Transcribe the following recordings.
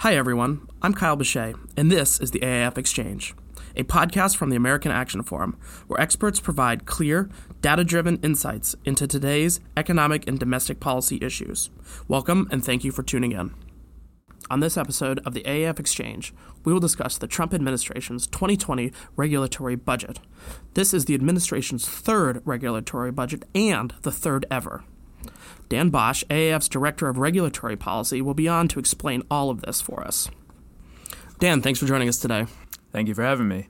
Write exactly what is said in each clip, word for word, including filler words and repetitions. Hi everyone, I'm Kyle Boucher, and this is the A A F Exchange, a podcast from the American Action Forum, where experts provide clear, data-driven insights into today's economic and domestic policy issues. Welcome, and thank you for tuning in. On this episode of the A A F Exchange, we will discuss the Trump administration's twenty twenty regulatory budget. This is the administration's third regulatory budget and the third ever. Dan Bosch, A A F's Director of Regulatory Policy, will be on to explain all of this for us. Dan, thanks for joining us today. Thank you for having me.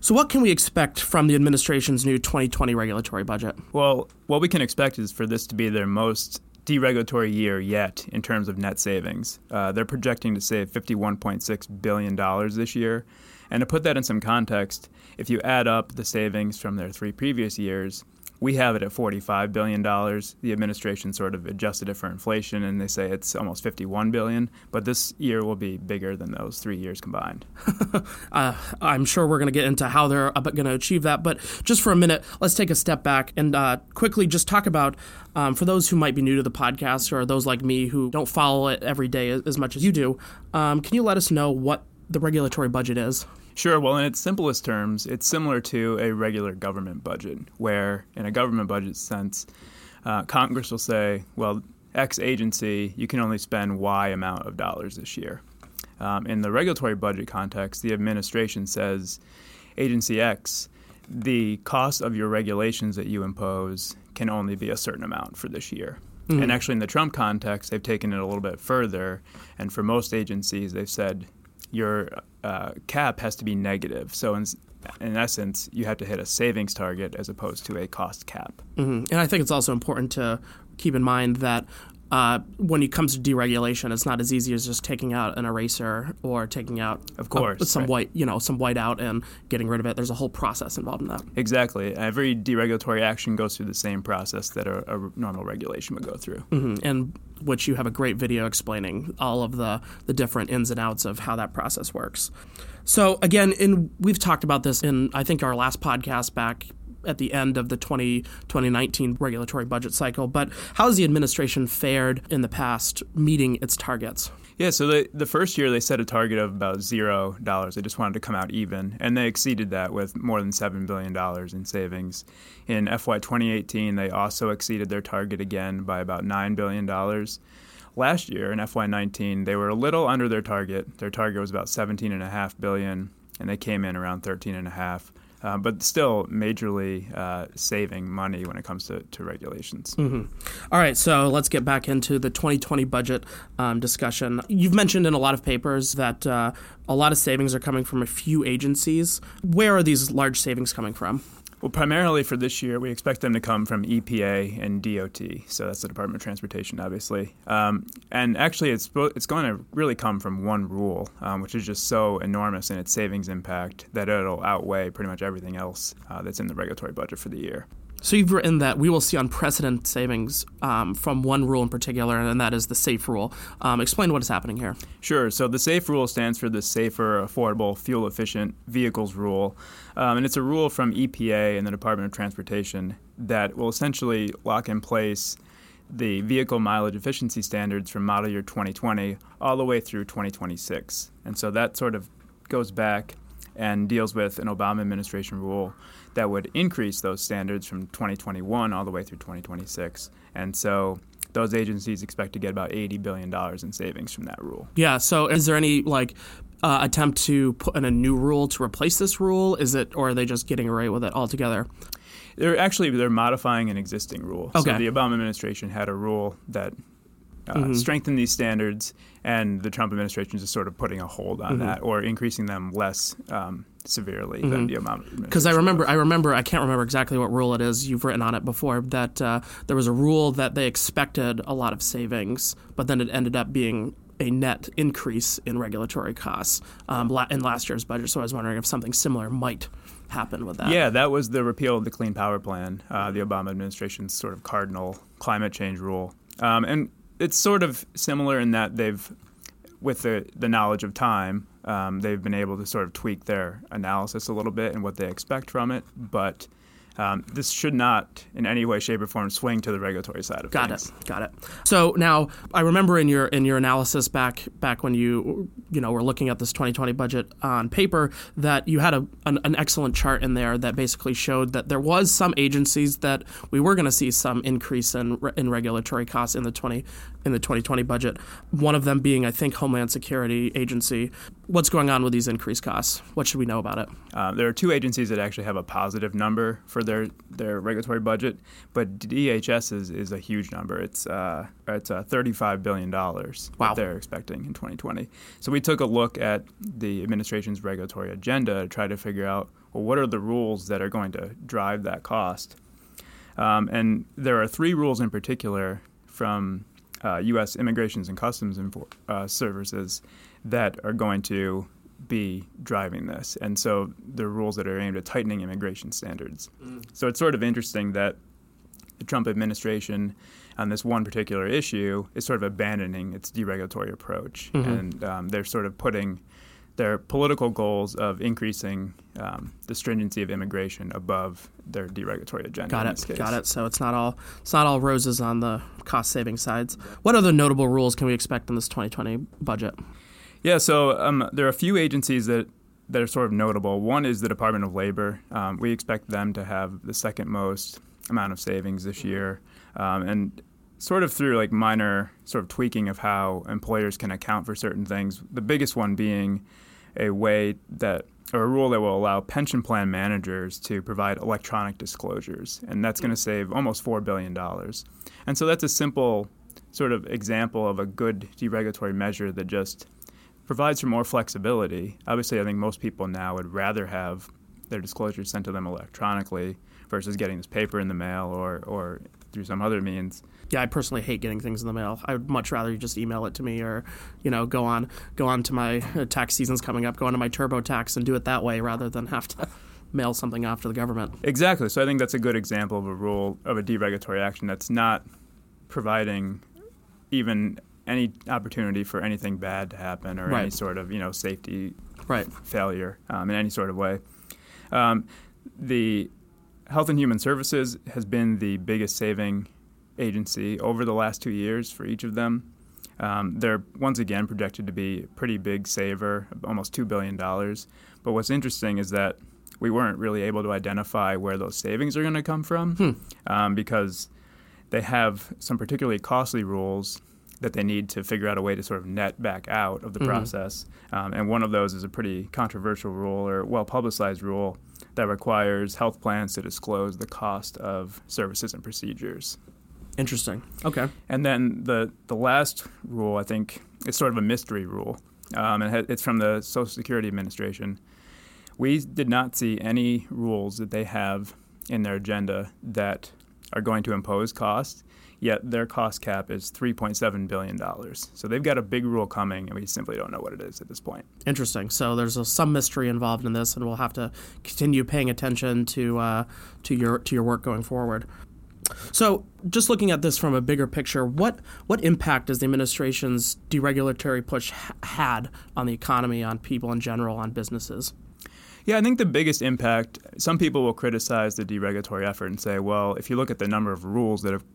So what can we expect from the administration's new twenty twenty regulatory budget? Well, what we can expect is for this to be their most deregulatory year yet in terms of net savings. Uh, they're projecting to save fifty-one point six billion dollars this year. And to put that in some context, if you add up the savings from their three previous years, we have it at forty-five billion dollars. The administration sort of adjusted it for inflation, and they say it's almost fifty-one billion dollars. But this year will be bigger than those three years combined. uh, I'm sure we're going to get into how they're going to achieve that. But just for a minute, let's take a step back and uh, quickly just talk about, um, for those who might be new to the podcast or those like me who don't follow it every day as much as you do, um, can you let us know what the regulatory budget is? Sure. Well, in its simplest terms, it's similar to a regular government budget, where in a government budget sense, uh, Congress will say, well, X agency, you can only spend Y amount of dollars this year. Um, in the regulatory budget context, the administration says, agency X, the cost of your regulations that you impose can only be a certain amount for this year. Mm-hmm. And actually, in the Trump context, they've taken it a little bit further. And for most agencies, they've said, your uh, cap has to be negative. So in, in essence, you have to hit a savings target as opposed to a cost cap. Mm-hmm. And I think it's also important to keep in mind that uh, when it comes to deregulation, it's not as easy as just taking out an eraser or taking out of course, a, some right. white, you know, some white out and getting rid of it. There's a whole process involved in that. Exactly. Every deregulatory action goes through the same process that a, a normal regulation would go through. Mm-hmm. And which you have a great video explaining all of the, the different ins and outs of how that process works. So again, in, we've talked about this in, I think, our last podcast back at the end of the twenty nineteen regulatory budget cycle, but how has the administration fared in the past meeting its targets? Yeah, so they, the first year they set a target of about zero dollars. They just wanted to come out even, and they exceeded that with more than seven billion dollars in savings. In F Y twenty eighteen, they also exceeded their target again by about nine billion dollars. Last year, in F Y nineteen, they were a little under their target. Their target was about seventeen point five billion dollars, and they came in around thirteen point five billion dollars. Uh, but still majorly uh, saving money when it comes to, to regulations. Mm-hmm. All right, so let's get back into the twenty twenty budget um, discussion. You've mentioned in a lot of papers that uh, a lot of savings are coming from a few agencies. Where are these large savings coming from? Well, primarily for this year, we expect them to come from E P A and D O T. So that's the Department of Transportation, obviously. Um, and actually, it's it's going to really come from one rule, um, which is just so enormous in its savings impact that it'll outweigh pretty much everything else uh, that's in the regulatory budget for the year. So you've written that we will see unprecedented savings um, from one rule in particular, and that is the SAFE rule. Um, explain what is happening here. Sure. So the SAFE rule stands for the Safer, Affordable, Fuel-Efficient Vehicles Rule, um, and it's a rule from E P A and the Department of Transportation that will essentially lock in place the vehicle mileage efficiency standards from model year twenty twenty all the way through twenty twenty-six. And so that sort of goes back and deals with an Obama administration rule that would increase those standards from twenty twenty-one all the way through twenty twenty-six. And so those agencies expect to get about eighty billion dollars in savings from that rule. Yeah. So is there any like uh, attempt to put in a new rule to replace this rule? Is it, or are they just getting away with it altogether? They're actually, they're modifying an existing rule. Okay. So the Obama administration had a rule that Uh, mm-hmm. strengthen these standards, and the Trump administration is just sort of putting a hold on mm-hmm. that or increasing them less um, severely mm-hmm. than the amount of administration. Because I remember, I remember, I can't remember exactly what rule it is. You've written on it before that uh, there was a rule that they expected a lot of savings, but then it ended up being a net increase in regulatory costs um, in last year's budget. So I was wondering if something similar might happen with that. Yeah, that was the repeal of the Clean Power Plan, uh, the Obama administration's sort of cardinal climate change rule. Um, and It's sort of similar in that they've, with the, the knowledge of time, um, they've been able to sort of tweak their analysis a little bit and what they expect from it. But Um, this should not in any way, shape, or form swing to the regulatory side of got things. Got it. Got it. So now I remember in your in your analysis back back when you you know were looking at this twenty twenty budget on paper that you had a an, an excellent chart in there that basically showed that there was some agencies that we were going to see some increase in in regulatory costs in the twenty in the twenty twenty budget. One of them being, I think, Homeland Security Agency. What's going on with these increased costs? What should we know about it? Uh, there are two agencies that actually have a positive number for their their regulatory budget, but D H S is, is a huge number. It's uh, it's uh, thirty-five billion dollars wow. that they're expecting in twenty twenty. So we took a look at the administration's regulatory agenda to try to figure out, well, what are the rules that are going to drive that cost? Um, and there are three rules in particular from uh, U S Immigrations and Customs Info- uh, Services that are going to be driving this. And so the rules that are aimed at tightening immigration standards. Mm. So it's sort of interesting that the Trump administration on this one particular issue is sort of abandoning its deregulatory approach. Mm-hmm. And um, they're sort of putting their political goals of increasing um, the stringency of immigration above their deregulatory agenda. Got it. In this case. Got it. So it's not all it's not all roses on the cost saving sides. What other notable rules can we expect in this twenty twenty budget? Yeah, so um, there are a few agencies that, that are sort of notable. One is the Department of Labor. Um, we expect them to have the second most amount of savings this year, um, and sort of through like minor sort of tweaking of how employers can account for certain things, the biggest one being a way that or a rule that will allow pension plan managers to provide electronic disclosures, and that's going to save almost four billion dollars. And so that's a simple sort of example of a good deregulatory measure that just provides for more flexibility. Obviously, I think most people now would rather have their disclosures sent to them electronically versus getting this paper in the mail or, or through some other means. Yeah, I personally hate getting things in the mail. I would much rather you just email it to me or, you know, go on go on to my uh, tax season's coming up, go on to my TurboTax and do it that way rather than have to mail something off to the government. Exactly. So I think that's a good example of a rule of a deregulatory action that's not providing even any opportunity for anything bad to happen or right. any sort of, you know, safety right. f- failure um, in any sort of way. Um, the Health and Human Services has been the biggest saving agency over the last two years for each of them. Um, they're, once again, projected to be a pretty big saver, almost two billion dollars. But what's interesting is that we weren't really able to identify where those savings are going to come from hmm. um, because they have some particularly costly rules that they need to figure out a way to sort of net back out of the mm-hmm. process. Um, and one of those is a pretty controversial rule or well-publicized rule that requires health plans to disclose the cost of services and procedures. Interesting. Okay. And then the, the last rule, I think, is sort of a mystery rule. Um, and it's from the Social Security Administration. We did not see any rules that they have in their agenda that are going to impose costs. Yet their cost cap is three point seven billion dollars. So they've got a big rule coming, and we simply don't know what it is at this point. Interesting. So there's a, some mystery involved in this, and we'll have to continue paying attention to uh, to your to your work going forward. So just looking at this from a bigger picture, what what impact has the administration's deregulatory push ha- had on the economy, on people in general, on businesses? Yeah, I think the biggest impact, some people will criticize the deregulatory effort and say, well, if you look at the number of rules that have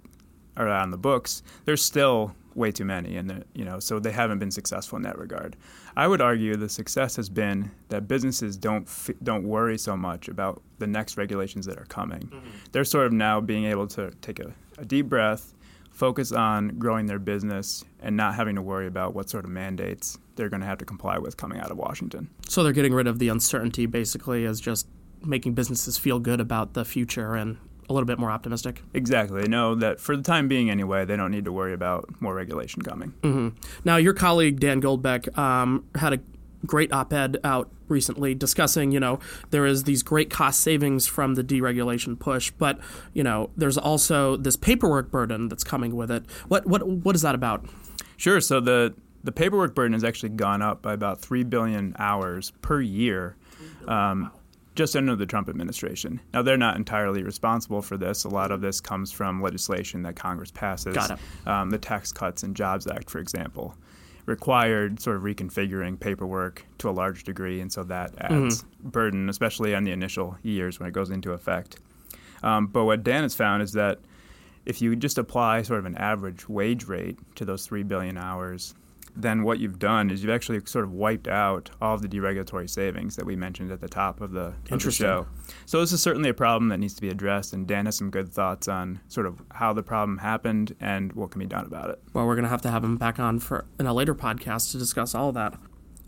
are on the books, there's still way too many, and you know, so they haven't been successful in that regard. I would argue the success has been that businesses don't f- don't worry so much about the next regulations that are coming. Mm-hmm. They're sort of now being able to take a, a deep breath, focus on growing their business, and not having to worry about what sort of mandates they're going to have to comply with coming out of Washington. So they're getting rid of the uncertainty, basically, as just making businesses feel good about the future and a little bit more optimistic. Exactly. They know that for the time being anyway, they don't need to worry about more regulation coming. Mm-hmm. Now, your colleague, Dan Goldbeck, um, had a great op-ed out recently discussing, you know, there is these great cost savings from the deregulation push, but, you know, there's also this paperwork burden that's coming with it. What what what is that about? Sure. So the, the paperwork burden has actually gone up by about three billion hours per year. Um, wow. Just under the Trump administration. Now, they're not entirely responsible for this. A lot of this comes from legislation that Congress passes. Got it. Um, the Tax Cuts and Jobs Act, for example, required sort of reconfiguring paperwork to a large degree, and so that adds mm-hmm. burden, especially on the initial years when it goes into effect. Um, but what Dan has found is that if you just apply sort of an average wage rate to those three billion hours, then what you've done is you've actually sort of wiped out all of the deregulatory savings that we mentioned at the top of the, of the show. So this is certainly a problem that needs to be addressed, and Dan has some good thoughts on sort of how the problem happened and what can be done about it. Well, we're going to have to have him back on for in a later podcast to discuss all that.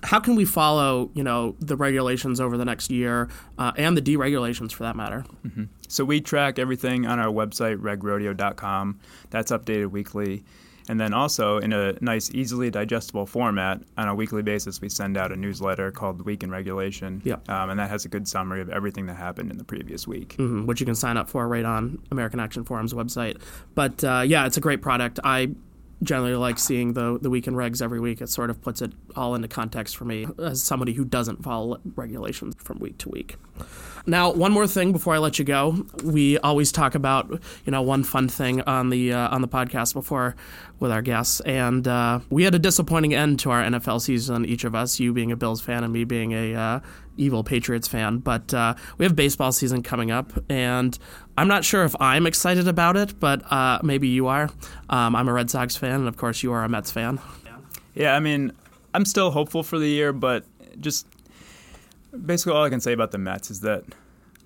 How can we follow, you know, the regulations over the next year uh, and the deregulations for that matter? Mm-hmm. So we track everything on our website, reg rodeo dot com. That's updated weekly. And then also in a nice, easily digestible format on a weekly basis, we send out a newsletter called Week in Regulation. Yeah. Um, and that has a good summary of everything that happened in the previous week. Mm-hmm, which you can sign up for right on American Action Forum's website. But uh, yeah, it's a great product. I generally like seeing the, the Week in Regs every week. It sort of puts it all into context for me as somebody who doesn't follow regulations from week to week. Now, one more thing before I let you go. We always talk about, you know, one fun thing on the uh, on the podcast before with our guests. And uh, we had a disappointing end to our N F L season, each of us, you being a Bills fan and me being a uh, evil Patriots fan. But uh, we have baseball season coming up, and I'm not sure if I'm excited about it, but uh, maybe you are. Um, I'm a Red Sox fan, and of course you are a Mets fan. Yeah, I mean, I'm still hopeful for the year, but just... basically, all I can say about the Mets is that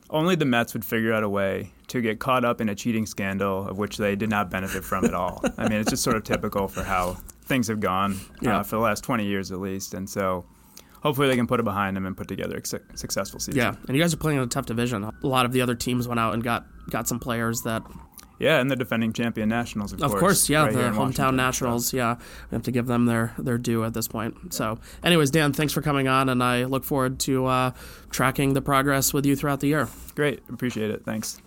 only the Mets would figure out a way to get caught up in a cheating scandal of which they did not benefit from at all. I mean, it's just sort of typical for how things have gone yeah. uh, for the last twenty years at least. And so hopefully they can put it behind them and put together a su- successful season. Yeah, and you guys are playing in a tough division. A lot of the other teams went out and got, got some players that... Yeah, and the defending champion Nationals, of course. Of course, yeah, right the hometown Washington. Nationals, yeah. We have to give them their, their due at this point. So anyways, Dan, thanks for coming on, and I look forward to uh, tracking the progress with you throughout the year. Great, appreciate it, thanks.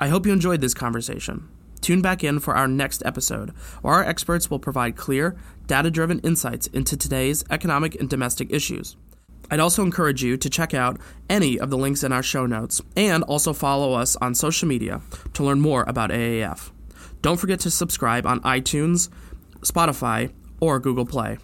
I hope you enjoyed this conversation. Tune back in for our next episode, where our experts will provide clear, data-driven insights into today's economic and domestic issues. I'd also encourage you to check out any of the links in our show notes and also follow us on social media to learn more about A A F. Don't forget to subscribe on iTunes, Spotify, or Google Play.